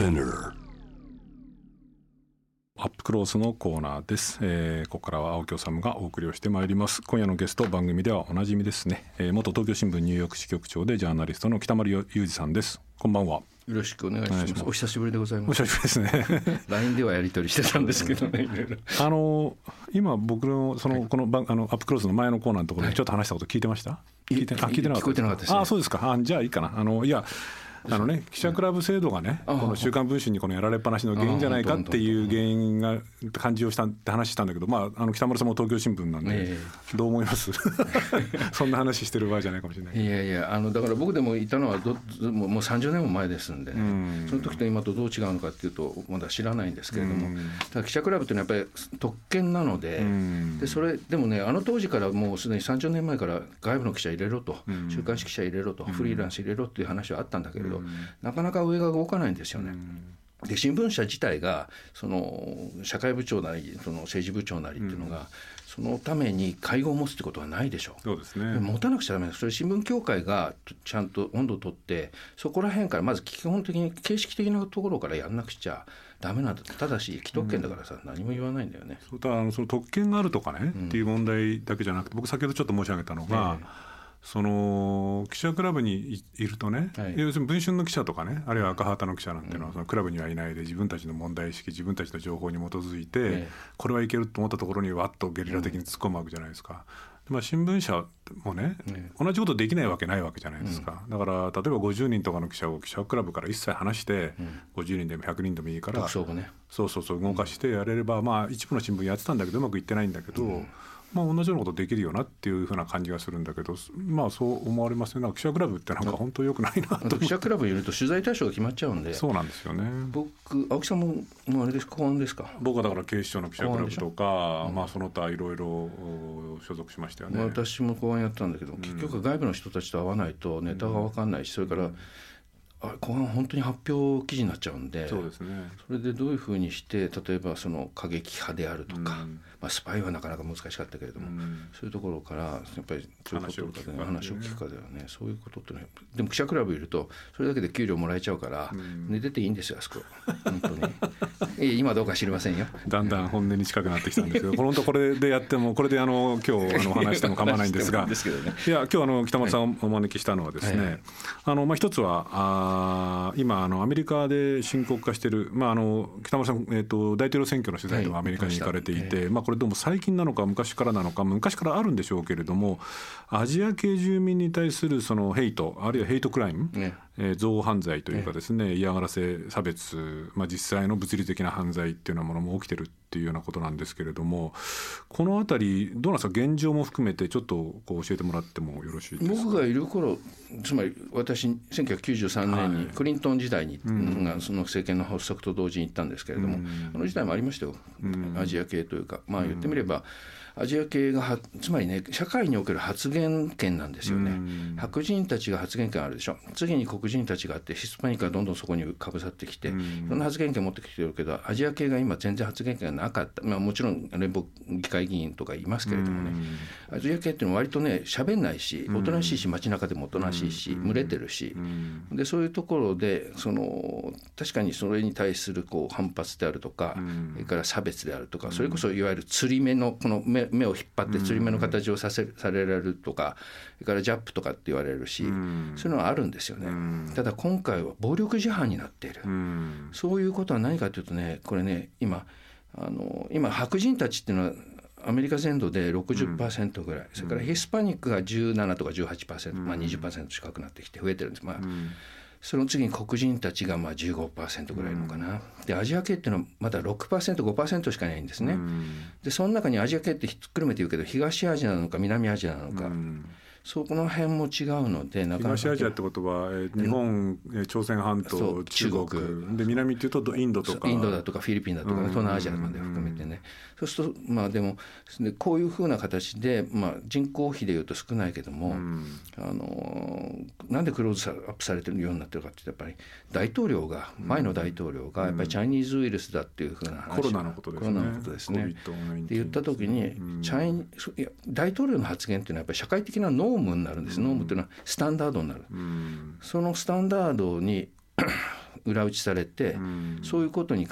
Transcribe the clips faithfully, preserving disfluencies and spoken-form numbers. Spinner、アップクローズのコーナーです、えー、ここからは青木治がお送りをしてまいります。今夜のゲスト、番組ではおなじみですね、えー、元東京新聞ニューヨーク支局長でジャーナリストの北丸裕二さんです。こんばんは。よろしくお願いします。お久しぶりでございます。お久しぶりですね。ライン ではやり取りしてたんですけどね。あの今僕のそのこの番、はい、あのアップクローズの前のコーナーのところでちょっと話したこと聞いてました、はい、聞いてあ聞いてなかった。聞こえてなかったですね。あ、そうですか。あ、じゃあいいかな。あのいやあのね、記者クラブ制度がね、この週刊文春にこのやられっぱなしの原因じゃないかっていう原因が感じをしたって話したんだけど、まあ、あの北村さんも東京新聞なんで、えー、どう思いますそんな話してる場合じゃないかもしれない。いやいや、あのだから僕でもいたのはどもうさんじゅうねんも前ですんで、ね、んその時と今とどう違うのかっていうとまだ知らないんですけれども、ただ記者クラブっていうのはやっぱり特権なの で, でそれでもね、あの当時からもうすでにさんじゅうねんまえから外部の記者入れろと、週刊誌記者入れろと、フリーランス入れろっていう話はあったんだけど、うん、なかなか上が動かないんですよね、うん、で新聞社自体がその社会部長なりその政治部長なりっていうのが、うん、そのために会合を持つってことはないでしょう。そうですね、で持たなくちゃダメです。それ新聞協会がちゃんと温度を取って、そこら辺からまず基本的に形式的なところからやんなくちゃダメなんだ。ただし既得権だからさ、うん、何も言わないんだよね。そうだ、あのその特権があるとかね、うん、っていう問題だけじゃなくて、僕先ほどちょっと申し上げたのが、えーその記者クラブにいるとね、はい、要するに文春の記者とかね、あるいは赤旗の記者なんていうのはそのクラブにはいないで、自分たちの問題意識、自分たちの情報に基づいて、ええ、これはいけると思ったところにわっとゲリラ的に突っ込むわけじゃないですか、うん、まあ、新聞社もね、ええ、同じことできないわけないわけじゃないですか、うん、だから例えばごじゅうにんとかの記者を記者クラブから一切離して、うん、ごじゅうにんでもひゃくにんでもいいから、ね、そうそうそう動かしてやれれば、うん、まあ、一部の新聞やってたんだけどうまくいってないんだけど、うん、まあ、同じようなことできるよなっていうふうな感じがするんだけど、まあ、そう思われますね。なんか記者クラブってなんか本当に良くないなと思って、記者クラブにいると取材対象が決まっちゃうんで。そうなんですよね。僕、青木さんももうあれですか、公安ですか。僕はだから警視庁の記者クラブとか、うん、まあ、その他いろいろ所属しましたよね。私も公安やったんだけど、結局外部の人たちと会わないとネタが分かんないし、それからあれ後半本当に発表記事になっちゃうんで、 そうですね、それでどういうふうにして例えばその過激派であるとか、うん、まあ、スパイはなかなか難しかったけれども、うん、そういうところからやっぱりそういうこととかで、ね、話を聞くかではね、そういうことってね。でも記者クラブいるとそれだけで給料もらえちゃうから、うん、寝てていいんですよあそこ本当に今どうか知りませんよ。だんだん本音に近くなってきたんですけどこのとこれでやってもこれであの今日あの話しても構わないんですがですけど、ね、いや今日あの北丸さんをお招きしたのはですね、はいはい、あのまあ、一つはあ今あのアメリカで深刻化している、まあ、あの北村さん、えー、と大統領選挙の取材でもアメリカに行かれていて、はい、まあ、これどうも最近なのか昔からなのか、昔からあるんでしょうけれども、アジア系住民に対するそのヘイト、あるいはヘイトクライム、ね、えー、憎悪犯罪というかですね、嫌がらせ、差別、まあ、実際の物理的な犯罪っていうようなものも起きてるっていうようなことなんですけれども、このあたりどうなんですか、現状も含めてちょっとこう教えてもらってもよろしいですか。僕がいる頃、つまり私せんきゅうひゃくきゅうじゅうさんねんにクリントン時代に、はい、うん、その政権の発足と同時に行ったんですけれども、うん、あの時代もありましたよ、うん、アジア系というか、まあ、言ってみれば、うん、アジア系がはつまりね、社会における発言権なんですよね、うん、白人たちが発言権あるでしょ、次に黒人たちがあって、ヒスパニックがどんどんそこにかぶさってきて、うん、いろんな発言権持ってきてるけど、アジア系が今全然発言権がなかった、まあ、もちろん連邦議会議員とかいますけれどもね、うん、アジア系っていうのは割とね喋んないし、おとなしいし、街中でもおとなしいし、うん、群れてるし、うん、でそういうところでその確かにそれに対するこう反発であるとか、うん、それから差別であるとか、それこそいわゆる釣り目のこの目目を引っ張って釣り目の形をさせ、うん、されられるとか、それからジャップとかって言われるし、うん、そういうのはあるんですよね、うん、ただ今回は暴力事犯になっている、うん、そういうことは何かというとね、これね、今あの今白人たちっていうのはアメリカ全土で ろくじゅっパーセント ぐらい、うん、それからヒスパニックがじゅうななとか じゅうはちパーセント、うん、まあ、にじゅっパーセント 近くなってきて増えてるんです、まあ、うん、その次に黒人たちがまあ じゅうごパーセント ぐらいのかな、うん、でアジア系っていうのはまだ ろくパーセント、ごパーセント しかないんですね、うん、でその中にアジア系ってひっくるめて言うけど、東アジアなのか南アジアなのか、うん、そこの辺も違うので、なかなか東アジアってことは、えー、日本、えー、朝鮮半島、中国で、南っていうとインドとかインドだとかフィリピンだとか、ね、東南アジアまで含めてね、うそうするとまあでもでこういうふうな形で、まあ、人口比でいうと少ないけども、あのー、なんでクローズアップされてるようになってるかっていうと、やっぱり大統領が前の大統領がやっぱりチャイニーズウイルスだっていうふうな話、コロナのことですね、コロナのことですねって言った時に、チャイニいや大統領の発言っていうのはやっぱり社会的なノーノームになるんです。ノームというのはスタンダードになる、うん、そのスタンダードに裏打ちされて、うん、そういうことに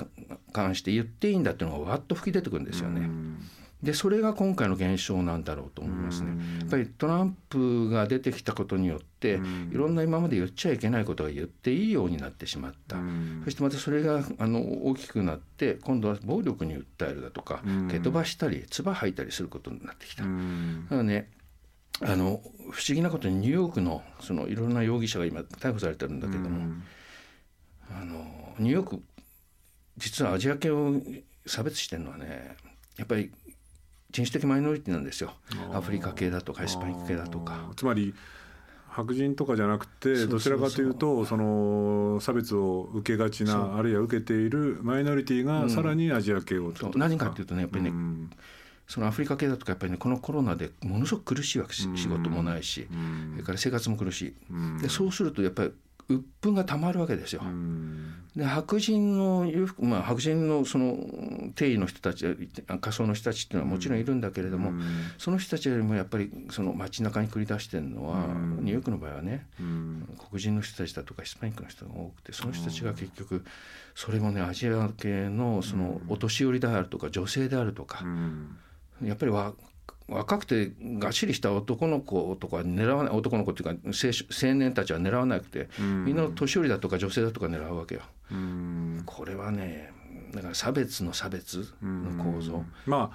関して言っていいんだっていうのがわっと吹き出てくるんですよね、うん、でそれが今回の現象なんだろうと思いますね、うん、やっぱりトランプが出てきたことによって、うん、いろんな今まで言っちゃいけないことが言っていいようになってしまった、うん、そしてまたそれがあの大きくなって今度は暴力に訴えるだとか、うん、蹴飛ばしたり唾吐いたりすることになってきた、うん、だからねあの不思議なことにニューヨーク の, そのいろんな容疑者が今逮捕されてるんだけども、うん、あのニューヨーク実はアジア系を差別してるのはねやっぱり人種的マイノリティなんですよ。アフリカ系だとかヒスパニック系だとかつまり白人とかじゃなくてどちらかというとその差別を受けがちなあるいは受けているマイノリティがさらにアジア系をと、うん、何かというとねやっぱりね、うんそのアフリカ系だとかやっぱりねこのコロナでものすごく苦しいわけ仕事もないしそれから生活も苦しいでそうするとやっぱり鬱憤がたまるわけですよ。で白人の裕福、まあ、白人のその定義の人たち仮想の人たちっていうのはもちろんいるんだけれどもその人たちよりもやっぱりその街中に繰り出してるのはニューヨークの場合はね黒人の人たちだとかヒスパニックの人が多くてその人たちが結局それもねアジア系のそのお年寄りであるとか女性であるとかやっぱりわ若くてがっしりした男の子とか狙わない男の子っていうか 青, 青年たちは狙わなくてみんな年寄りだとか女性だとか狙うわけよ。うんこれはねだから差別の差別の構造ま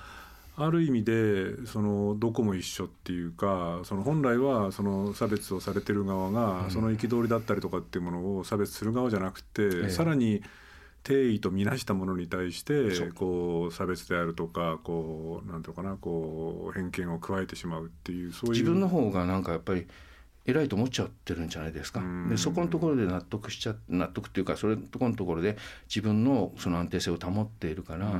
あある意味でそのどこも一緒っていうかその本来はその差別をされてる側がその憤りだったりとかっていうものを差別する側じゃなくて、ええ、さらに定義と見なしたものに対してこう差別であるとかこうなんていうかなこう偏見を加えてしまうっていうそういう自分の方がなんかやっぱり偉いと思っちゃってるんじゃないですか。でそこのところで納得しちゃ納得っていうかそれのところのところで自分のその安定性を保っているから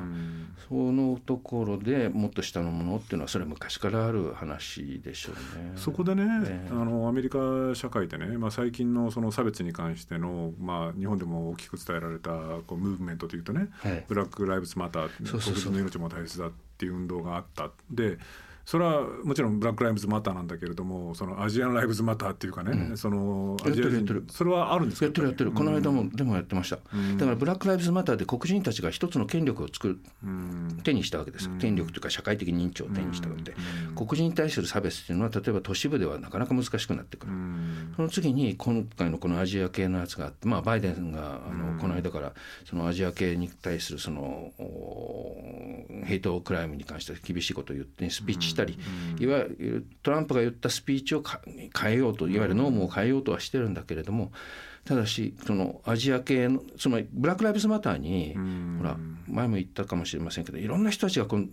そのところでもっと下のものっていうのはそれは昔からある話でしょうね。そこでね、えー、あのアメリカ社会でね、まあ、最近のその差別に関しての、まあ、日本でも大きく伝えられたこうムーブメントというとね、はい、ブラックライブズマター黒人の命も大切だっていう運動があったでそれはもちろんブラックライブズマターなんだけれどもそのアジアンライブズマターっていうかね、うん、そのアジア人やってるやってるそれはあるんですか、ね、やってるやってるこの間も、うん、でもやってました、うん、だからブラックライブズマターで黒人たちが一つの権力を作る、うん、手にしたわけですよ。権力というか社会的認知を手にしたわけで、うん、黒人に対する差別っていうのは例えば都市部ではなかなか難しくなってくる、うん、その次に今回のこのアジア系のやつがあって、まあ、バイデンがあのこの間からそのアジア系に対するそのヘイトクライムに関して厳しいことを言ってスピーチしたりいわゆるトランプが言ったスピーチを変えようといわゆるノームを変えようとはしてるんだけれどもただしそのアジア系のつまりブラックライブズマターにほら前も言ったかもしれませんけどいろんな人たちがこの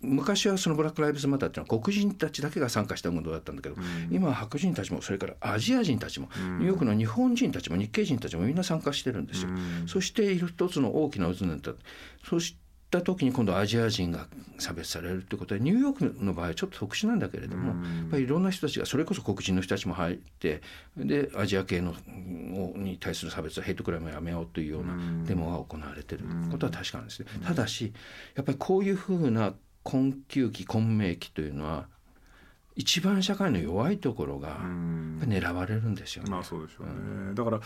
昔はそのブラックライブズマターっていうのは黒人たちだけが参加した運動だったんだけど今は白人たちもそれからアジア人たちもニューヨークの日本人たちも日系人たちもみんな参加してるんですよ。そして一つの大きな渦になったそしてた時に今度アジア人が差別されるということでニューヨークの場合はちょっと特殊なんだけれどもやっぱりいろんな人たちがそれこそ黒人の人たちも入ってでアジア系のに対する差別はヘイトクライムをやめようというようなデモが行われていることは確かなんですね。ただしやっぱりこういうふうな困窮期混迷期というのは一番社会の弱いところが狙われるんですよね。まあそうでしょうね、うん、だから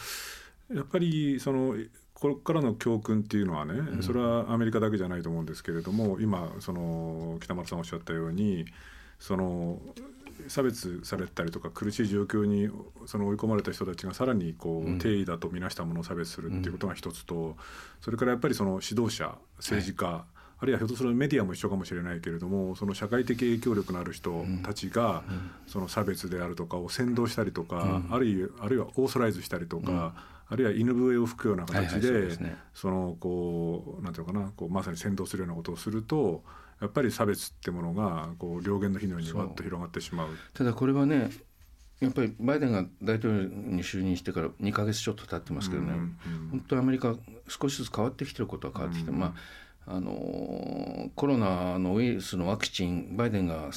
やっぱりそのこれからの教訓っていうのはねそれはアメリカだけじゃないと思うんですけれども、うん、今その北松さんおっしゃったようにその差別されたりとか苦しい状況にその追い込まれた人たちがさらにこう、うん、定義だと見なしたものを差別するっていうことが一つとそれからやっぱりその指導者政治家、はい、あるいはひょっとするメディアも一緒かもしれないけれどもその社会的影響力のある人たちが、うん、その差別であるとかを扇動したりとか、うん、あるいは、あるいはオーソライズしたりとか、うんあるいは犬笛を吹くような形でそのこうなんていうのかなこうまさに扇動するようなことをするとやっぱり差別ってものがこう両弦の火のようにわっと広がってしまう。ただこれはねやっぱりバイデンが大統領に就任してからにかげつちょっと経ってますけどね、うんうんうん、本当にアメリカ少しずつ変わってきてることは変わってきて、うんうん、まああのコロナのウイルスのワクチンバイデンが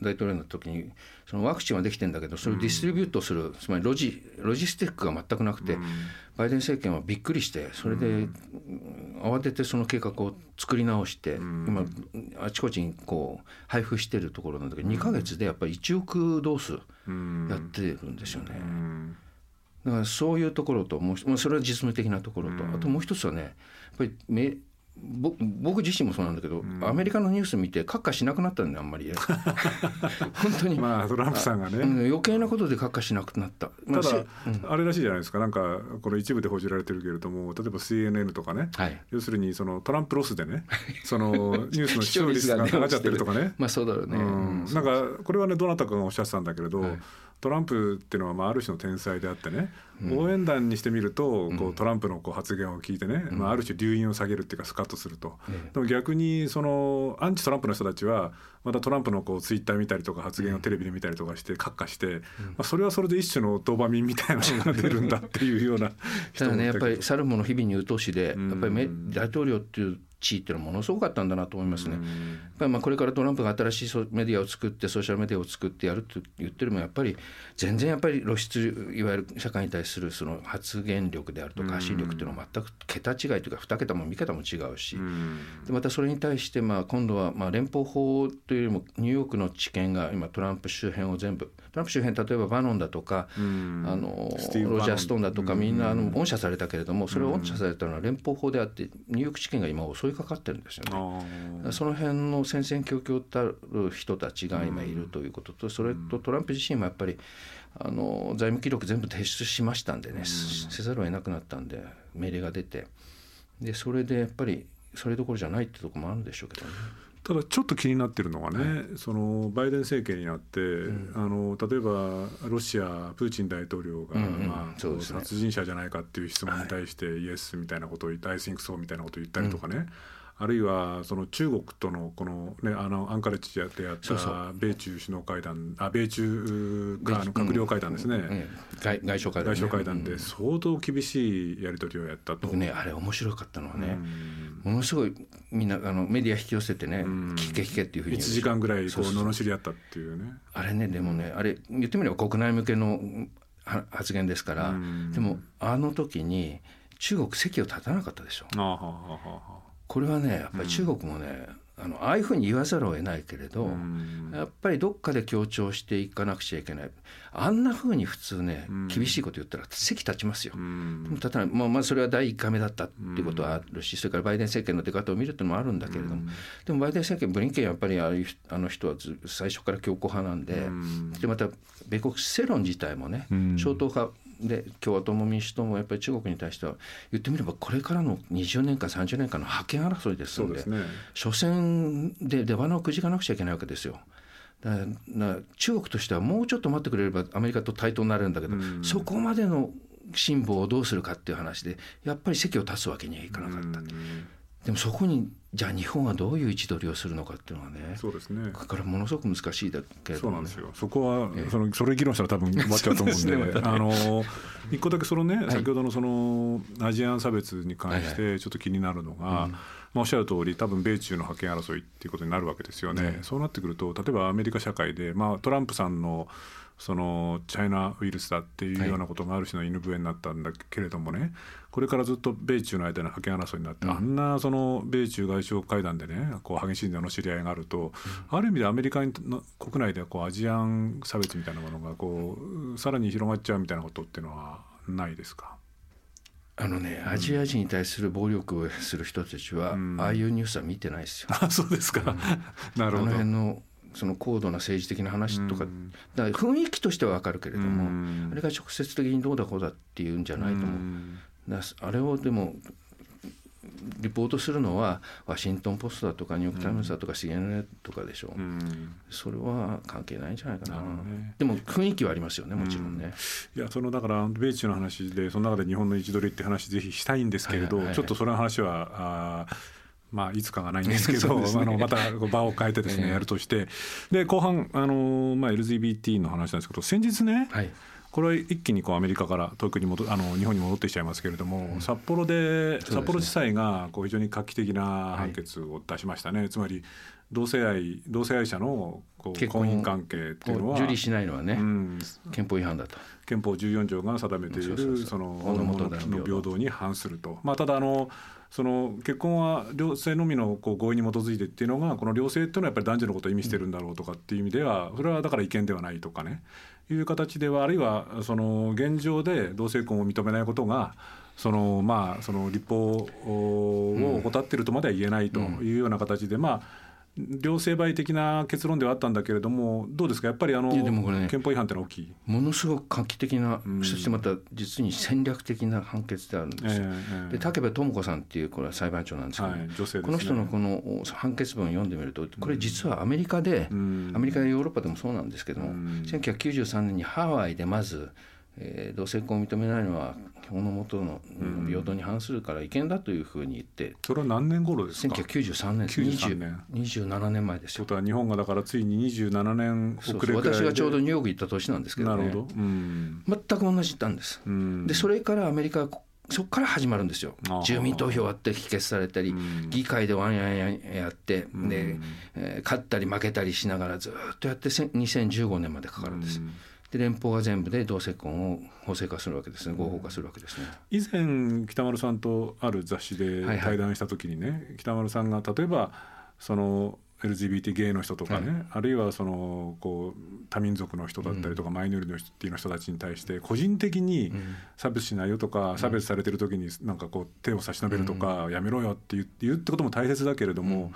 大統領の時にそのワクチンはできてんだけどそれをディストリビュートする、うん、つまりロジ、ロジスティックが全くなくて、うん、バイデン政権はびっくりしてそれで慌ててその計画を作り直して、うん、今あちこちにこう配布しているところなんだけどにかげつでやっぱりいちおくドースやってるんですよね、うんだからそういうところと、もうそれは実務的なところと、あともう一つはね、やっぱりめぼ僕自身もそうなんだけど、うん、アメリカのニュース見てカッカしなくなったんだよ、あんまり本当に、まあ、トランプさんがね、うん、余計なことでカッカしなくなった、まあ、ただ、うん、あれらしいじゃないですか。なんかこの一部で報じられてるけれども、例えば シーエヌエヌ とかね、はい、要するにそのトランプロスでね、そのニュースの視聴率が上がっちゃってるとかねまあそうだろうね、うん、なんかこれはね、どなたかがおっしゃってたんだけれど、はい、トランプっていうのはまあある種の天才であってね、うん、応援団にしてみるとこうトランプのこう発言を聞いてね、うん、まあ、ある種留飲を下げるっていうかスカッとすると、うん、でも逆にそのアンチトランプの人たちはまたトランプのこうツイッター見たりとか発言をテレビで見たりとかしてカッカして、うん、まあ、それはそれで一種のドーパミンみたいなのが出るんだっていうような人もいたけど、だからね、やっぱりサルモの日々に疎しで、うん、やっぱり大統領っていう地位っていうのはものすごかったんだなと思いますね。やっぱりまあこれからトランプが新しいメディアを作って、ソーシャルメディアを作ってやると言ってるも、やっぱり全然やっぱり露出、いわゆる社会に対するその発言力であるとか発信力っていうのは全く桁違いというか、に桁もさん桁も違うし、でまたそれに対してまあ今度はまあ連邦法というよりもニューヨークの地検が今トランプ周辺を全部、トランプ周辺例えばバノンだとか、あのロジャーストーンだとかみんなあの恩赦されたけれども、それを恩赦されたのは連邦法であって、ニューヨーク地検が今襲いかかってるんですよね。その辺の戦々恐々たる人たちが今いるということと、それとトランプ自身もやっぱりあの財務記録全部提出しましたんでね、せざるを得なくなったんで命令が出て、でそれでやっぱりそれどころじゃないってとこもあるんでしょうけどね。ただちょっと気になってるのがね、はい、そのバイデン政権になって、うん、あの例えばロシアプーチン大統領が、うんうん、まあそうですね、殺人者じゃないかっていう質問に対して、はい、イエスみたいなことを言った、I think soみたいなことを言ったりとかね、うん、あるいはその中国とのこのね、あのアンカレッジでやった米中首脳会談、あ米中かの閣僚会談ですね、うんうん、外, 外相会談、ね、外相会談で相当厳しいやり取りをやったと。僕ね、あれ面白かったのはね、うん、ものすごいみんなあのメディア引き寄せてね、うん、聞け聞けっていうふうにいちじかんぐらいこう罵り合ったっていうね。そうそうそう、あれね、でもね、あれ言ってみれば国内向けの発言ですから、うん、でもあの時に中国席を立たなかったでしょ。あはははは、これはね、やっぱり中国もね、うん、あの、ああいうふうに言わざるを得ないけれど、うん、やっぱりどっかで強調していかなくちゃいけない。あんなふうに普通ね、うん、厳しいこと言ったら席立ちますよ。うん、でも立たない。まあ、まあそれはだいいっかいめだったっていうことはあるし、それからバイデン政権の出方を見るっていうのもあるんだけれども、うん、でもバイデン政権、ブリンケンやっぱりああの人はず最初から強硬派なんで、うん、でまた米国世論自体もね、うん、超党派で共和党も民主党もやっぱり中国に対しては言ってみればこれからのにじゅうねんかんさんじゅうねんかんの覇権争いですので、所詮で出鼻をくじかなくちゃいけないわけですよ。だから中国としてはもうちょっと待ってくれればアメリカと対等になれるんだけど、そこまでの辛抱をどうするかっていう話で、やっぱり席を立つわけにはいかなかった。でもそこにじゃあ日本はどういう位置取りをするのかっていうのはね、そうですね、これものすごく難しいだけど、ね、そうなんですよ。そこは、ええ、そのそれ議論したら多分終わっちゃうと思うんで、ね、あの一個だけそのね、はい、先ほどのそのアジアン差別に関してちょっと気になるのが、はいはい、うん、まあ、おっしゃる通り多分米中の覇権争いっていうことになるわけですよね。ね、そうなってくると例えばアメリカ社会で、まあ、トランプさんのそのチャイナウイルスだっていうようなことがある種の犬笛になったんだけれどもね、はい、これからずっと米中の間の覇権争いになって、うん、あんなその米中外相会談でね、こう激しい罵り合いがあると、うん、ある意味でアメリカの国内ではこうアジアン差別みたいなものがこうさらに広がっちゃうみたいなことっていうのはないですか？あのね、アジア人に対する暴力をする人たちは、うん、ああいうニュースは見てないですよ。あ、そうですか、うん、なるほど。あの辺のその高度な政治的な話とか、うん、だから雰囲気としては分かるけれども、うん、あれが直接的にどうだこうだっていうんじゃないと思う、うん、だあれをでもリポートするのはワシントンポストだとかニューヨークタイムズだとか シーエヌエヌ とかでしょう、うん、それは関係ないんじゃないか な, な、ね、でも雰囲気はありますよね、もちろんね、うん、いやそのだから米中の話でその中で日本の位置取りって話ぜひしたいんですけれど、はいはいはいはい、ちょっとその話はあまあ、いつかがないんですけどあのまた場を変えてですねやるとして、で後半あの、まあ、エルジービーティー の話なんですけど、先日ね、はい、これは一気にこうアメリカから遠くに戻あの日本に戻ってきちゃいますけれども、うん、札幌で、札幌地裁がこう非常に画期的な判決を出しましたね、はい、つまり同性愛、同性愛者のこう婚姻関係っていうのは受理しないのはね、うん、憲法違反だと、憲法じゅうよん条が定めているその平等に反すると、まあ、ただあのその結婚は両性のみのこう合意に基づいてっていうのが、この両性っていうのはやっぱり男女のことを意味してるんだろうとかっていう意味では、それはだから違憲ではないとかね、いう形では、あるいはその現状で同性婚を認めないことがそのまあその立法を怠っているとまでは言えないというような形で、まあ両成敗的な結論ではあったんだけれども、どうですか、やっぱりあの、ね、憲法違反というのは大きい、ものすごく画期的な、うん、そしてまた実に戦略的な判決であるんですよ、えーえー、で竹部智子さんっていうこれは裁判長なんですけど、はい、女性ですね、この人のこの判決文を読んでみると、これ実はアメリカで、うん、アメリカやヨーロッパでもそうなんですけども、うん、せんきゅうひゃくきゅうじゅうさんねんにハワイでまず、えー、同性婚を認めないのは法の下の平等に反するから違憲だというふうに言って、うん、それは何年頃ですか。せんきゅうひゃくきゅうじゅうさんねんです。にじゅうさんねん、にじゅうななねんまえですよ。ことは日本がだからついににじゅうななねん遅れくらいで、そうそう、私がちょうどニューヨーク行った年なんですけどね。なるほど、うん、全く同じなんです、うん、でそれからアメリカはそこから始まるんですよ。住民投票あって否決されたり、うん、議会でワンヤンやって、うん、で勝ったり負けたりしながらずっとやってにせんじゅうごねんまでかかるんです、うん、で連邦が全部で同性婚を法制化するわけですね、合法化するわけですね。以前北丸さんとある雑誌で対談した時にね、はいはい、北丸さんが例えばその エルジービーティー ゲイの人とかね、はい、あるいはそのこう多民族の人だったりとか、うん、マイノリティの人たちに対して個人的に差別しないよとか、うん、差別されてる時になんかこう手を差し伸べるとか、うん、やめろよって言う、言うってことも大切だけれども、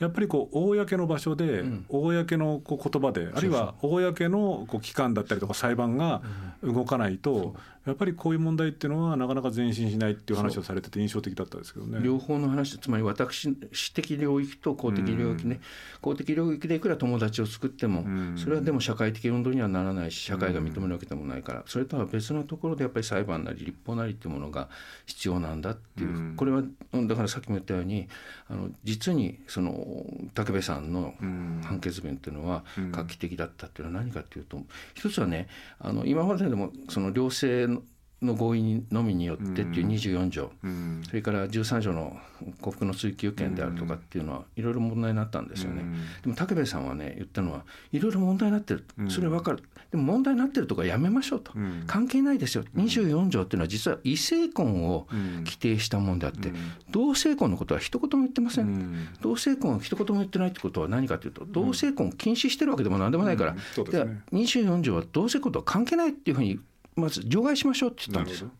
うん、やっぱりこう公の場所で、うん、公のこう言葉で、あるいは公のこう機関だったりとか裁判が動かないと、うん、やっぱりこういう問題っていうのはなかなか前進しないっていう話をされてて印象的だったですけどね。両方の話、つまり私的領域と公的領域ね、うん、公的領域でいくら友達を作っても、うん、それはでも社会的運動にはならないし、社会が認めるわけでもないから、うん、それとは別のところでやっぱり裁判なり立法なりっていうものが必要なんだっていう、うん、これはだからさっきも言ったように、あの実にその武部さんの判決文というのは画期的だったというのは何かというと、一つはね、あの今まででもその両政の合意のみによってっていうにじゅうよんじょう、それからじゅうさんじょうの幸福の追求権であるとかっていうのはいろいろ問題になったんですよね。でも武部さんはね、言ったのはいろいろ問題になってる、それは分かる、でも問題になってるとかやめましょうと、関係ないですよ、にじゅうよんじょうっていうのは実は異性婚を規定したもんであって、同性婚のことは一言も言ってません。同性婚を一言も言ってないってことは何かというと、同性婚を禁止してるわけでも何でもないから、ではにじゅうよんじょうは同性婚とは関係ないっていうふうにまず除外しましょうって言ったんですよ。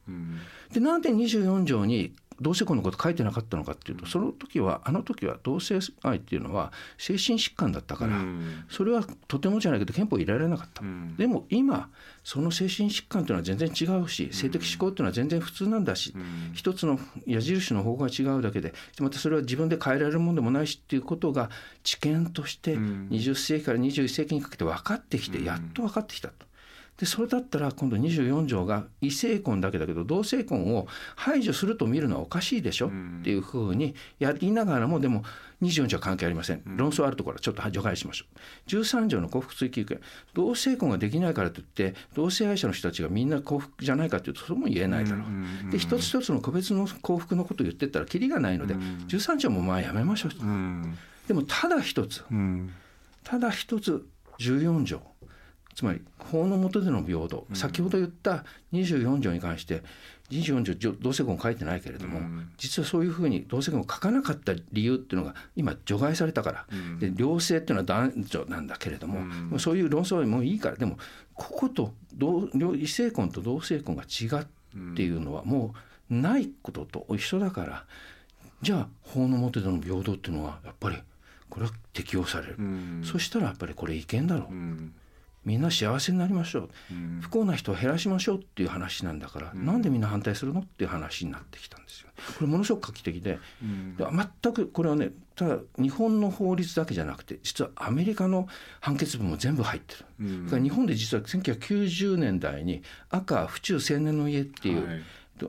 で、なんでにじゅうよんじょうに同性婚のこと書いてなかったのかっていうと、その時はあの時は同性愛っていうのは精神疾患だったから、うん、それはとてもじゃないけど憲法入れられなかった、うん、でも今その精神疾患というのは全然違うし、性的指向というのは全然普通なんだし、うん、一つの矢印の方向が違うだけで、またそれは自分で変えられるものでもないしっていうことが知見としてにじゅっせいきからにじゅういっせいきにかけて分かってきて、やっと分かってきたと。でそれだったら今度にじゅうよんじょうが異性婚だけだけど同性婚を排除すると見るのはおかしいでしょっていうふうにやりながらも、でもにじゅうよんじょうは関係ありません、論争あるところはちょっと除外しましょう。じゅうさんじょうの幸福追求権、同性婚ができないからといって同性愛者の人たちがみんな幸福じゃないかというとそれも言えないだろう。で一つ一つの個別の幸福のことを言ってったらキリがないので、じゅうさんじょうもまあやめましょう。でもただ一つただ一つじゅうよんじょう、つまり法の下での平等、先ほど言ったにじゅうよんじょうに関してにじゅうよんじょう同性婚書いてないけれども、実はそういうふうに同性婚を書かなかった理由っていうのが今除外されたから、で両性っていうのは男女なんだけれども、そういう論争はもういいから、でもここと同異性婚と同性婚が違うっていうのはもうないことと一緒だから、じゃあ法の下での平等っていうのはやっぱりこれは適用される、そしたらやっぱりこれ違憲だろう、みんな幸せになりましょう、うん、不幸な人を減らしましょうっていう話なんだから、うん、なんでみんな反対するのっていう話になってきたんですよ。これものすごく画期的で、うん、全くこれはね、ただ日本の法律だけじゃなくて実はアメリカの判決文も全部入ってる、うん、だから日本で実はせんきゅうひゃくきゅうじゅうねんだいに赤府中青年の家っていう、はい、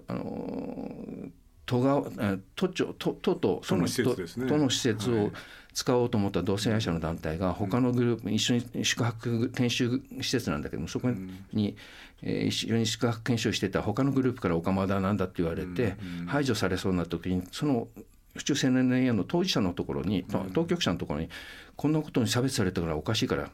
あの都が都庁都都とその施設ですね、都の施設を使おうと思った同性愛者の団体が他のグループ、一緒に宿泊研修施設なんだけども、そこに一緒に宿泊研修してた他のグループからオカマだなんだって言われて排除されそうな時に、その府中青年園の当事者のところに、当局者のところに、こんなことに差別されたからおかしいから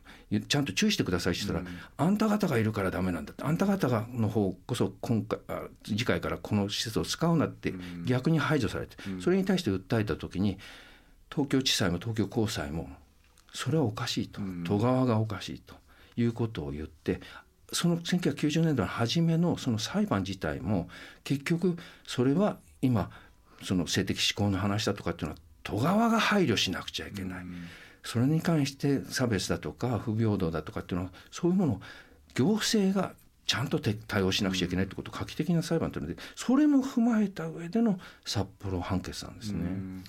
ちゃんと注意してくださいって言ったら、あんた方がいるからダメなんだって、あんた方がの方こそ今回次回からこの施設を使うなって逆に排除されて、それに対して訴えた時に東京地裁も東京高裁もそれはおかしいと、都側がおかしいということを言って、そのせんきゅうひゃくきゅうじゅうねんだいの初めのその裁判自体も結局それは今その性的指向の話だとかっていうのは都側が配慮しなくちゃいけない、うん、それに関して差別だとか不平等だとかっていうのはそういうものを行政がちゃんと対応しなくちゃいけないってことを画期的な裁判というので、それも踏まえた上での札幌判決なんですね、うん、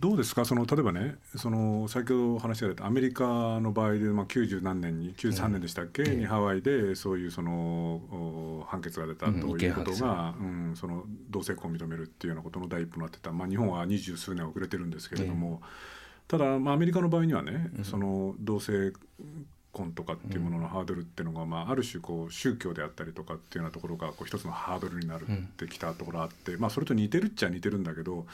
どうですかその例えばねその先ほど話が出たアメリカの場合で、まあ、きゅうじゅうなんねんにきゅうじゅうさんねんでしたっけ、うん、にハワイでそういうその判決が出たということが、うんうん、その同性婚を認めるっていうようなことの第一歩になってた、まあ、日本は二十数年遅れてるんですけれども、うん、ただ、まあ、アメリカの場合にはね、うん、その同性婚とかっていうもののハードルっていうのが、うんまあ、ある種こう宗教であったりとかっていうようなところがこう一つのハードルになるってきたところあって、うんまあ、それと似てるっちゃ似てるんだけど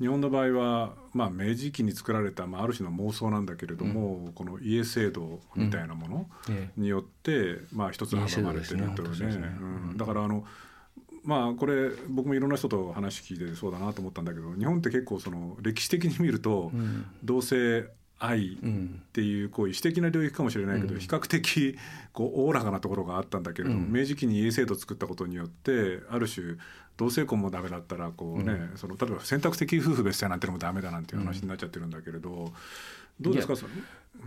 日本の場合は、まあ、明治期に作られた、まあ、ある種の妄想なんだけれども、うん、この家制度みたいなものによって、うんまあ、一つ阻まれてるというね、うん、だからあのまあ、これ僕もいろんな人と話聞いてそうだなと思ったんだけど日本って結構その歴史的に見ると同性愛っていうこう意思的な領域かもしれないけど比較的こうおおらかなところがあったんだけれども明治期に家制度を作ったことによってある種同性婚もダメだったらこうねその例えば選択的夫婦別姓なんてのもダメだなんていう話になっちゃってるんだけれどどうですかそれ、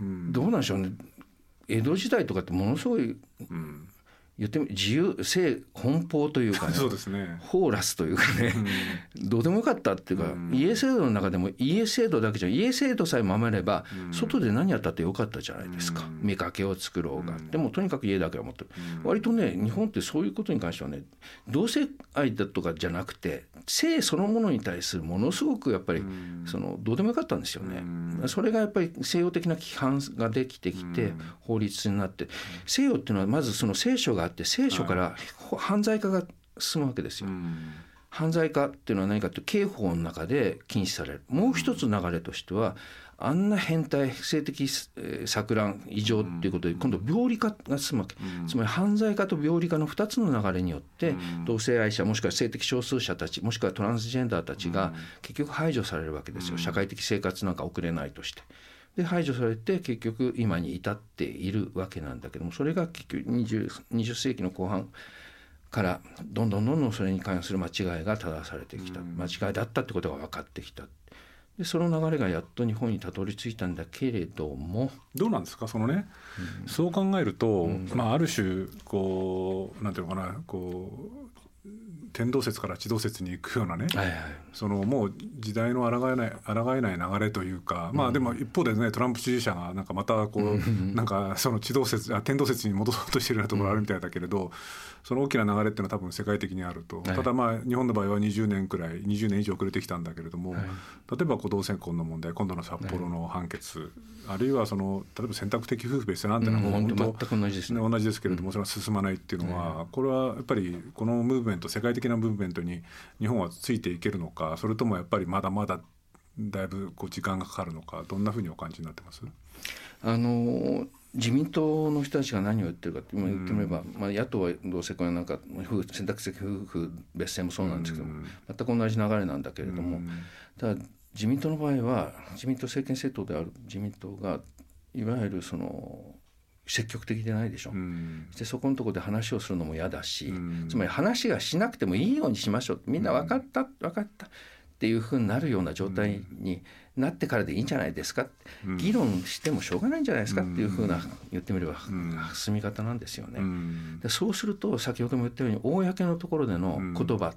うん、どうなんでしょうね江戸時代とかってものすごい、うん言っても自由性奔放というか ね, そうですねホーラスというかね、うん、どうでもよかったっていうか、うん、家制度の中でも家制度だけじゃ家制度さえ守れば、うん、外で何やったってよかったじゃないですか、うん、見かけを作ろうが、うん、でもとにかく家だけは持ってる、うん、割とね日本ってそういうことに関してはね同性愛だとかじゃなくて性そのものに対するものすごくやっぱり、うん、そのどうでもよかったんですよね、うん、それがやっぱり西洋的な規範ができてきて、うん、法律になって西洋っていうのはまずその聖書があって聖書から犯罪化が進むわけですよ、はいうん、犯罪化っていうのは何かというと刑法の中で禁止されるもう一つ流れとしてはあんな変態性的錯乱異常っていうことで今度病理化が進むわけ、うん、つまり犯罪化と病理化のふたつの流れによって、うん、同性愛者もしくは性的少数者たちもしくはトランスジェンダーたちが結局排除されるわけですよ社会的生活なんか送れないとしてで排除されて結局今に至っているわけなんだけどもそれが結局 20, 20世紀の後半からどんどんどんどんそれに関する間違いが正されてきた間違いだったってことが分かってきたでその流れがやっと日本にたどり着いたんだけれどもどうなんですかそのね、うん、そう考えると、うんまあ、ある種こうなんていうのかなこう天動説から地動説に行くようなね、はいはい、そのもう時代の抗えない、抗えない流れというか、まあでも一方でねトランプ支持者がなんかまたこうなんかその地動説、天動説に戻そうとしているようなところあるみたいだけれど、その大きな流れっていうのは多分世界的にあると。ただまあ日本の場合はにじゅうねんくらい、にじゅうねん以上遅れてきたんだけれども、例えば同性婚の問題、今度の札幌の判決、あるいはその例えば選択的夫婦別姓なんてのは本当全く同じですね。同じですけれどもそれは進まないっていうのはこれはやっぱりこのムーブメント世界的なムーブメントに日本はついていけるのかそれともやっぱりまだまだだいぶこう時間がかかるのかどんなふうにお感じになってます？あの自民党の人たちが何を言ってるかって今言ってみれば、うんまあ、野党は同性婚やなんか選択的夫婦別姓もそうなんですけども、うん、全く同じ流れなんだけれども、うん、ただ自民党の場合は自民党政権政党である自民党がいわゆるその積極的でないでしょ、うん、でそこのところで話をするのも嫌だし、うん、つまり話がしなくてもいいようにしましょうみんな分かった分かったっていうふうになるような状態になってからでいいんじゃないですか、うん、議論してもしょうがないんじゃないですかっていうふうな、うん、言ってみれば、うん、進み方なんですよね、うん、でそうすると先ほども言ったように公のところでの言葉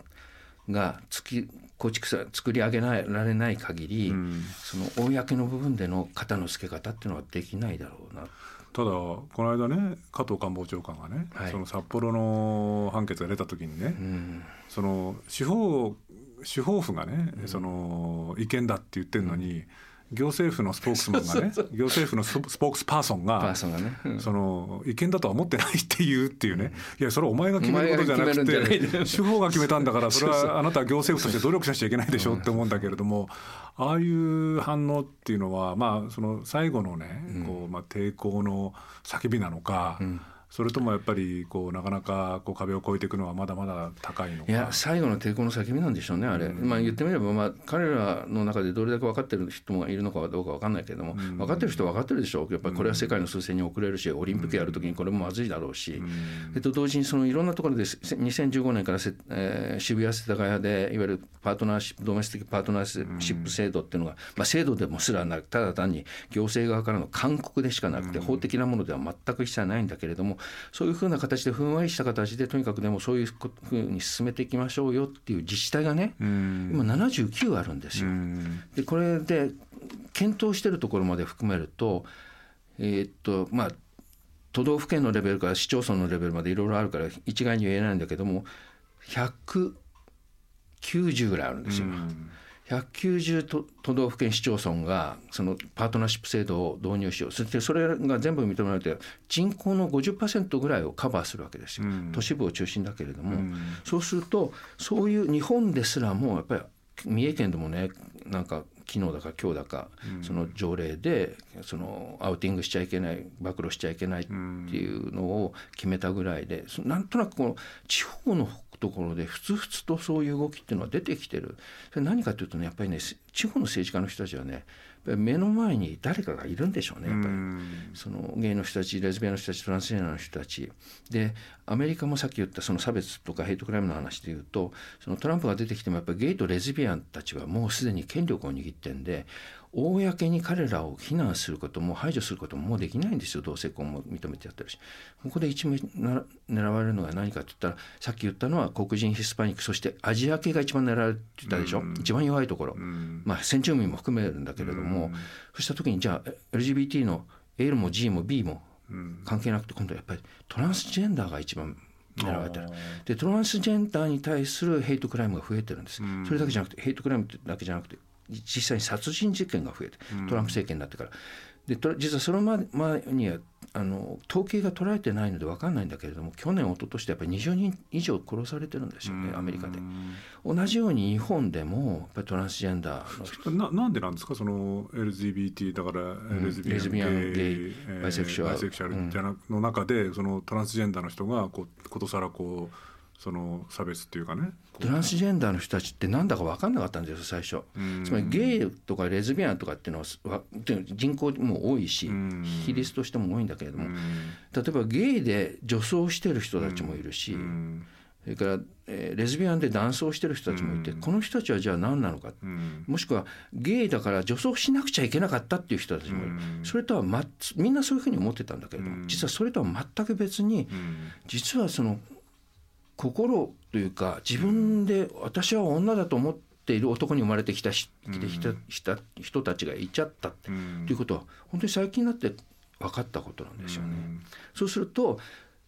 がつき構築さ作り上げられない限り、うん、その公の部分での肩の付け方っていうのはできないだろうなただこの間ね加藤官房長官がね、はい、その札幌の判決が出た時にね、うん、その司法司法府がね、うん、その違憲だって言ってるのに、うん、行政府のスポークスマンがねそうそう行政府のスポークスパーソンが、パーソンがね、うん、その違憲だとは思ってないっていうっていうね、うん、いやそれはお前が決めることじゃなくて司法が決めたんだからそれはあなたは行政府として努力しなきゃいけないでしょって思うんだけれどもああいう反応っていうのは、まあ、その最後のね、うんこうまあ、抵抗の叫びなのか、うんそれともやっぱりこうなかなかこう壁を越えていくのはまだまだ高いのか。いや最後の抵抗の叫びなんでしょうねあれ、うんまあ、言ってみれば、まあ、彼らの中でどれだけ分かってる人がいるのかどうか分かんないけれども、うん、分かってる人は分かってるでしょう。やっぱりこれは世界の趨勢に遅れるし、オリンピックやるときにこれもまずいだろうし、うんえっと、同時にそのいろんなところでにせんじゅうごねんからせ、えー、渋谷世田谷でいわゆるパートナーシップドメスティックパートナーシップ制度っていうのが、うんまあ、制度でもすらなくただ単に行政側からの勧告でしかなくて、うん、法的なものでは全く一切ないんだけれども、そういうふうな形でふんわりした形でとにかくでもそういうふうに進めていきましょうよっていう自治体がね今ななじゅうきゅうあるんですよ。でこれで検討してるところまで含めると、えーっとまあ、都道府県のレベルから市町村のレベルまでいろいろあるから一概に言えないんだけどもひゃくきゅうじゅうぐらいあるんですよ。ひゃくきゅうじゅう 都, 都道府県市町村がそのパートナーシップ制度を導入しよう。そしてそれが全部認められて人口の ごじゅっパーセント ぐらいをカバーするわけですよ、うん、都市部を中心だけれども、うん、そうするとそういう日本ですらもやっぱり三重県でもねなんか昨日だか今日だかその条例でそのアウティングしちゃいけない暴露しちゃいけないっていうのを決めたぐらいでなんとなくこの地方のところでふつふつとそういう動きっていうのは出てきてる。それ何かというとねやっぱりね地方の政治家の人たちはね目の前に誰かがいるんでしょうねやっぱりそのゲイの人たちレズビアンの人たちトランスジェンダーの人たちでアメリカもさっき言ったその差別とかヘイトクライムの話でいうとそのトランプが出てきてもやっぱりゲイとレズビアンたちはもうすでに権力を握ってるんで公に彼らを非難することも排除することももうできないんですよ。同性婚も認めてやってるしここで一番狙われるのが何かって言ったらさっき言ったのは黒人ヒスパニックそしてアジア系が一番狙われてたでしょ、うん、一番弱いところ、うんまあ、先住民も含めるんだけれども、うん、そうした時にじゃあ エルジービーティー の エル も ジー も ビー も関係なくて今度はやっぱりトランスジェンダーが一番狙われてる。でトランスジェンダーに対するヘイトクライムが増えてるんです、うん、それだけじゃなくてヘイトクライムだけじゃなくて実際に殺人事件が増えてトランプ政権になってから、うん、で実はその前にはあの統計が捉えてないので分かんないんだけれども去年一昨年でやっぱりにじゅうにん以上殺されてるんですよねアメリカで。同じように日本でもやっぱりトランスジェンダーの人 な, なんでなんですかその エルジービーティー だから、うん、レズビアン、レズビアンゲイ、えー、バイセクシュアル、バイセクシュアルじゃなの中でそのトランスジェンダーの人がこうことさらこうその差別っていうかねトランスジェンダーの人たちってなんだか分かんなかったんですよ最初。つまりゲイとかレズビアンとかっていうのは人口も多いし比率としても多いんだけれども例えばゲイで女装してる人たちもいるしそれからレズビアンで男装してる人たちもいてこの人たちはじゃあ何なのかもしくはゲイだから女装しなくちゃいけなかったっていう人たちもいる。それとは、ま、みんなそういうふうに思ってたんだけれども実はそれとは全く別に実はその心というか自分で私は女だと思っている男に生まれてきた、うん、てきたした人たちがいちゃったって、うん、ということは本当に最近になって分かったことなんですよね、うん、そうすると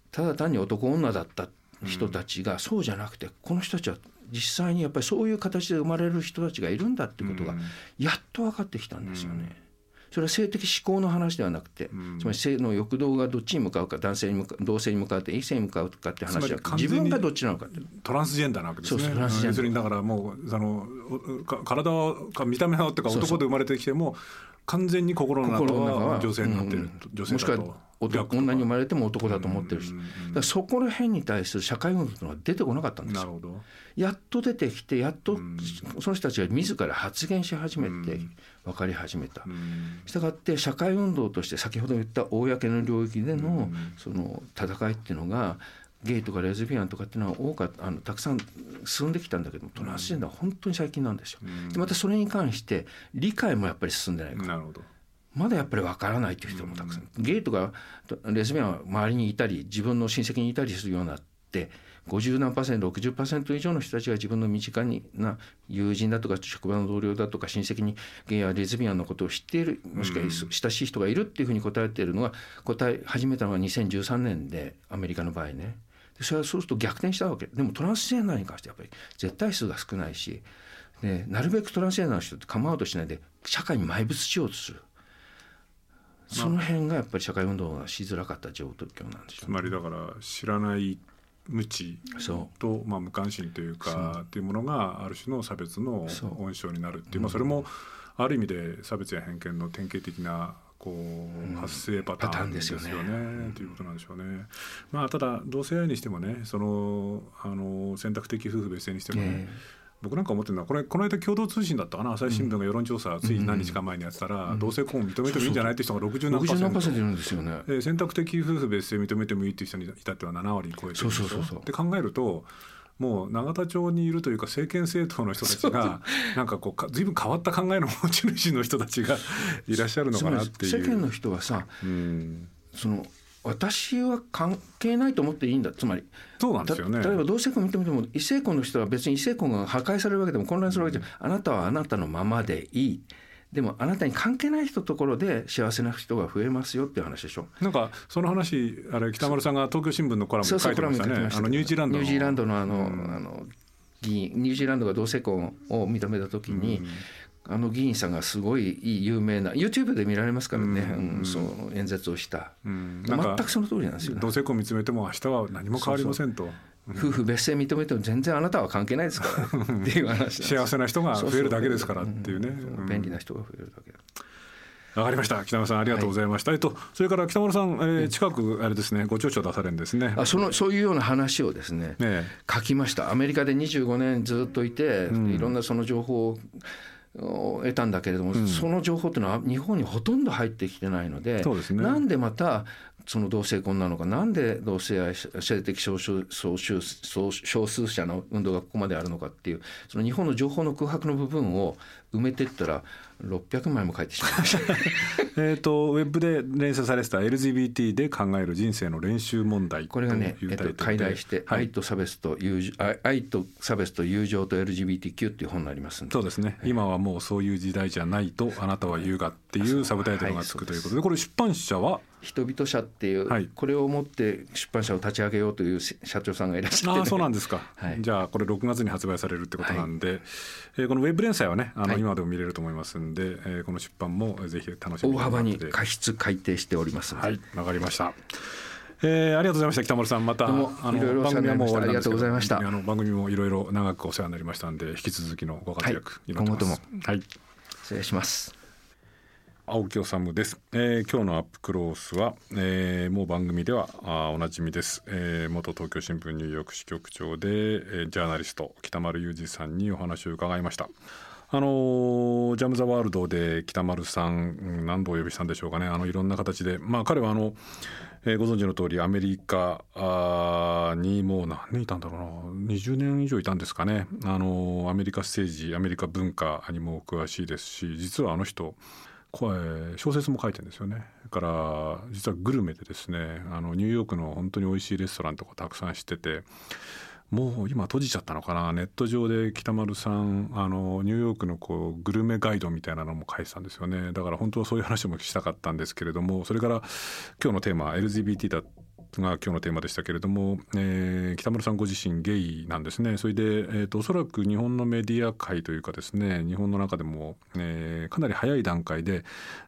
ただ単に男女だった人たちが、うん、そうじゃなくてこの人たちは実際にやっぱりそういう形で生まれる人たちがいるんだってことがやっと分かってきたんですよね、うん、それは性的指向の話ではなくて、うん、つまり性の欲動がどっちに向かうか男性に向か同性に向かうか異性に向かうかって話じゃなくて自分がどっちなのかってトランスジェンダーなわけですね。そうトランスジェンダー要するにだからもうあのか体か見た目はとか男で生まれてきてもそうそう完全に心の中は女性になってる、うん、女性だともしくは女に生まれても男だと思ってるし、うんうんうん、だからそこら辺に対する社会運動というのは出てこなかったんですよ。なるほど。やっと出てきてやっとその人たちが自ら発言し始めて分かり始めた。したがって社会運動として先ほど言った公の領域でのその戦いっていうのがゲイとかレズビアンとかっていうのは多かあのたくさん進んできたんだけどもトランスジェンダーは本当に最近なんですよ、うん、でまたそれに関して理解もやっぱり進んでないからなるほどまだやっぱり分からないという人もたくさん、うん、ゲイとかレズビアンは周りにいたり自分の親戚にいたりするようになってごじゅう何パーセント ろくじゅっパーセント 以上の人たちが自分の身近な友人だとか職場の同僚だとか親戚にゲイやレズビアンのことを知っているもしくは親しい人がいるっていうふうに答えているのが答え始めたのがにせんじゅうさんねんでアメリカの場合ね。それはそうすると逆転したわけ。でもトランスジェンダーに関してやっぱり絶対数が少ないし、ね、なるべくトランスジェンダーの人ってカムアウトしないで社会に埋没しようとする、まあ、その辺がやっぱり社会運動がしづらかった状況なんでしょうね。つまりだから知らない無知と、まあ、無関心というかっていうものがある種の差別の温床になるっていう、まあ、それもある意味で差別や偏見の典型的なこう発生パターンですよね、うん、ということなんでしょうね。まあ、ただ同性愛にしてもね、そのあの選択的夫婦別姓にしてもね、ね、僕なんか思ってるのはこれこの間共同通信だったかな、朝日新聞が世論調査つい何日か前にやってたら、うん、同性婚を認めてもいいんじゃないって人が ろくじゅうななパーセント いるんですよね。で選択的夫婦別姓認めてもいいって人に至ってはななわり超えてるんですよ。そうそうそうそう。って考えるともう永田町にいるというか政権政党の人たちがなんかこう随分変わった考えの持ち主の人たちがいらっしゃるのかなっていう。世間の人はさ、うん、その私は関係ないと思っていいんだ、つまりそうなんですよね。例えば同性婚認めても異性婚の人は別に異性婚が破壊されるわけでも混乱するわけじゃない、うん、あなたはあなたのままでいい、でもあなたに関係ない人ところで幸せな人が増えますよっていう話でしょ。なんかその話あれ北丸さんが東京新聞のコラムに書いてましたね。あのニュージーランドのニュージーランドのあの、うん、あの議員ニュージーランドが同性婚を認めた時に、うん、あの議員さんがすごい有名な YouTube で見られますからね、うんうん、その演説をした、うん、全くその通りなんですよね。同性婚見つめても明日は何も変わりませんと。そうそう、夫婦別姓認めても全然あなたは関係ないですからっていう話幸せな人が増えるだけですからっていうね、うん、便利な人が増えるだけだ。わかりました。北村さんありがとうございました、はい。えっと、それから北村さん、えー、近くあれですね、ご著書出されるんですね。あ、そのそういうような話をですね、ね、書きました。アメリカでにじゅうごねんずっといて、うん、いろんなその情報を得たんだけれども、うん、その情報というのは日本にほとんど入ってきてないので、そうですね、なんでまたその同性婚なのか、なんで同性愛性的少数、少数、少数者の運動がここまであるのかっていう、その日本の情報の空白の部分を埋めていったらろっぴゃくまいも書いてしまいましたえとウェブで連載されてた エルジービーティー で考える人生の練習問題、これがね、えっと、解題して、はい、愛と差別と友情、愛と差別と友情と エルジービーティーキュー っていう本になりますんで。そうですね、はい、今はもうそういう時代じゃないとあなたは言うがっていうサブタイトルがつくということで、これ出版社は人々社っていう、はい、これを持って出版社を立ち上げようという社長さんがいらっしゃって、ね、あ、そうなんですか、はい、じゃあこれろくがつに発売されるってことなんで、はい、えー、このウェブ連載はね、あの今でも見れると思いますんで、はい、えー、この出版もぜひ楽しみに。大幅に過失改訂しておりますので、はい、わかりました、えー、ありがとうございました。北丸さんまたあの番組もありがとうございました。あの番組もいろいろ長くお世話になりましたので、引き続きのご活躍祈ってます、はい、今後とも、はい、失礼します。青木治です、えー、今日のアップクロースは、えー、もう番組ではおなじみです、えー、元東京新聞ニューヨーク支局長で、えー、ジャーナリスト北丸裕二さんにお話を伺いました。あのー、ジャム・ザ・ワールドで北丸さん何度お呼びしたんでしょうかね。あのいろんな形で、まあ、彼はあの、えー、ご存知の通りアメリカにもう何年いたんだろうな、にじゅうねん以上いたんですかね。あのー、アメリカ政治アメリカ文化にも詳しいですし、実はあの人小説も書いてるんですよね。だから実はグルメでですね、あのニューヨークの本当に美味しいレストランとかたくさん知ってて、もう今閉じちゃったのかな、ネット上で北丸さんあのニューヨークのこうグルメガイドみたいなのも書いてたんですよね。だから本当はそういう話もしたかったんですけれども、それから今日のテーマ エルジービーティー だったが今日のテーマでしたけれども、えー、北丸さんご自身ゲイなんですね。それで、えー、とおそらく日本のメディア界というかですね、日本の中でも、えー、かなり早い段階で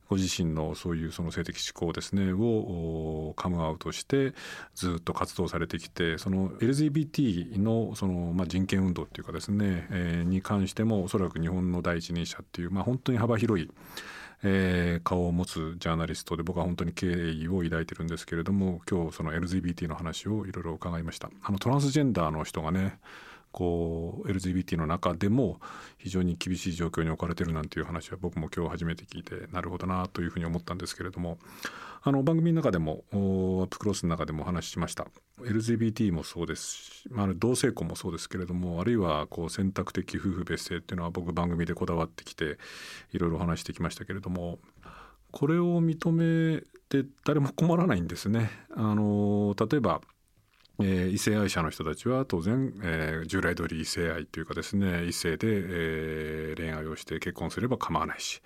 ご自身のそういうその性的指向ですねをカムアウトしてずっと活動されてきて、その エルジービーティー の、 その、まあ、人権運動っていうかですね、えー、に関してもおそらく日本の第一人者っていう、まあ、本当に幅広いえー、顔を持つジャーナリストで、僕は本当に敬意を抱いてるんですけれども、今日その エルジービーティー の話をいろいろ伺いました。あのトランスジェンダーの人がねこう エルジービーティー の中でも非常に厳しい状況に置かれてるなんていう話は僕も今日初めて聞いて、なるほどなというふうに思ったんですけれども、あの番組の中でもアップクロスの中でもお話ししました エルジービーティー もそうですし、まあ、同性婚もそうですけれども、あるいはこう選択的夫婦別姓っていうのは僕番組でこだわってきていろいろ話してきましたけれども、これを認めて誰も困らないんですね。あの例えばえー、異性愛者の人たちは当然、えー、従来通り異性愛というかですね、異性で、えー、恋愛をして結婚すれば構わないし、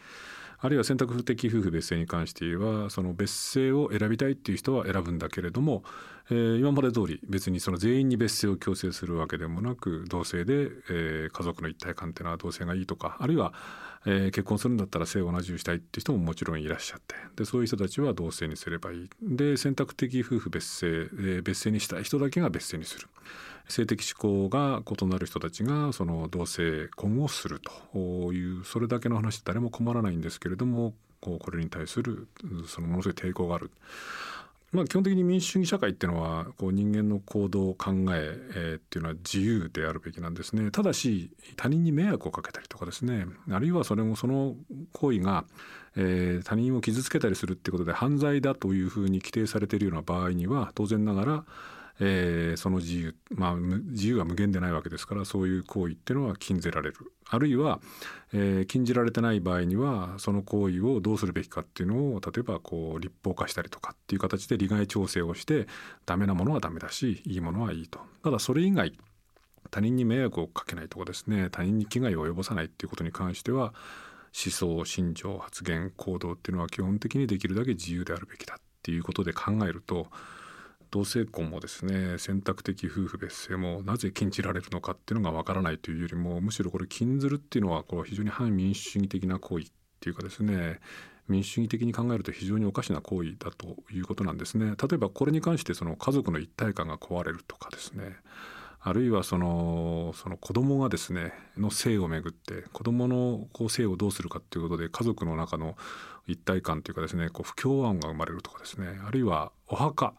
あるいは選択的夫婦別姓に関してはその別姓を選びたいっていう人は選ぶんだけれども、えー、今まで通り別にその全員に別姓を強制するわけでもなく、同性で、えー、家族の一体感っていうのは同性がいいとか、あるいは、えー、結婚するんだったら性を同じにしたいっていう人ももちろんいらっしゃって、でそういう人たちは同性にすればいい、で選択的夫婦別姓、えー、別姓にしたい人だけが別姓にする、性的指向が異なる人たちがその同性婚をするという、それだけの話で誰も困らないんですけれども、こうこれに対するそのものすごい抵抗がある。まあ、基本的に民主主義社会っていうのはこう人間の行動考ええっていうのは自由であるべきなんですね。ただし他人に迷惑をかけたりとかですね、あるいはそれもその行為がえ他人を傷つけたりするっていうことで犯罪だというふうに規定されているような場合には、当然ながらえその自由、まあ自由は無限でないわけですから、そういう行為っていうのは禁ぜられる。あるいは、えー、禁じられてない場合にはその行為をどうするべきかっていうのを、例えばこう立法化したりとかっていう形で利害調整をして、ダメなものはダメだしいいものはいいと。ただそれ以外、他人に迷惑をかけないとかですね、他人に危害を及ぼさないっていうことに関しては、思想、信条、発言、行動っていうのは基本的にできるだけ自由であるべきだっていうことで考えると、同性婚もですね、選択的夫婦別姓もなぜ禁じられるのかっていうのがわからないというよりも、むしろこれ禁ずるっていうのはこう非常に反民主主義的な行為っていうかですね、民主主義的に考えると非常におかしな行為だということなんですね。例えばこれに関してその家族の一体感が壊れるとかですね、あるいはその、その子供がですねの性をめぐって、子供のこう性をどうするかということで家族の中の一体感というかですね、こう不協和音が生まれるとかですね、あるいはお墓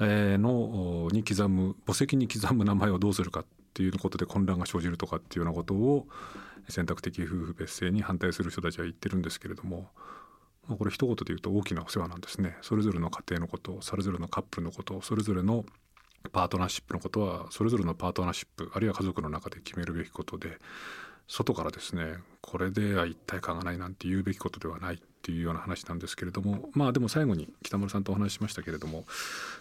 のに刻む墓石に刻む名前をどうするかっていうことで混乱が生じるとかっていうようなことを、選択的夫婦別姓に反対する人たちは言ってるんですけれども、これ一言で言うと大きなお世話なんですね。それぞれの家庭のこと、それぞれのカップルのこと、それぞれのパートナーシップのことはそれぞれのパートナーシップ、あるいは家族の中で決めるべきことで、外からですねこれでは一体感がないなんて言うべきことではないっていうような話なんですけれども、まあでも最後に北村さんとお話ししましたけれども、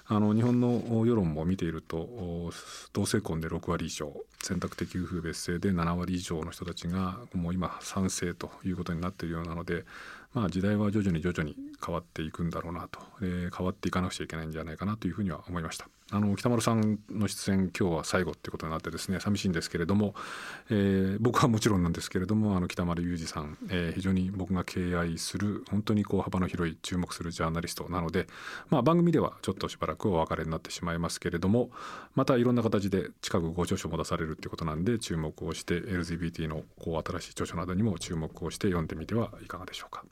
あの日本の世論も見ていると、同性婚でろくわりいじょう、選択的夫婦別姓でななわりいじょうの人たちがもう今賛成ということになっているようなので、まあ時代は徐々に徐々に変わっていくんだろうなと、えー、変わっていかなくちゃいけないんじゃないかなというふうには思いました。あの北丸さんの出演、今日は最後ってことになってですね、寂しいんですけれども、えー、僕はもちろんなんですけれども、あの北丸裕二さん、えー、非常に僕が敬愛する本当にこう幅の広い注目するジャーナリストなので、まあ、番組ではちょっとしばらくお別れになってしまいますけれども、またいろんな形で近くご著書も出されるということなんで、注目をして エルジービーティー のこう新しい著書などにも注目をして読んでみてはいかがでしょうか。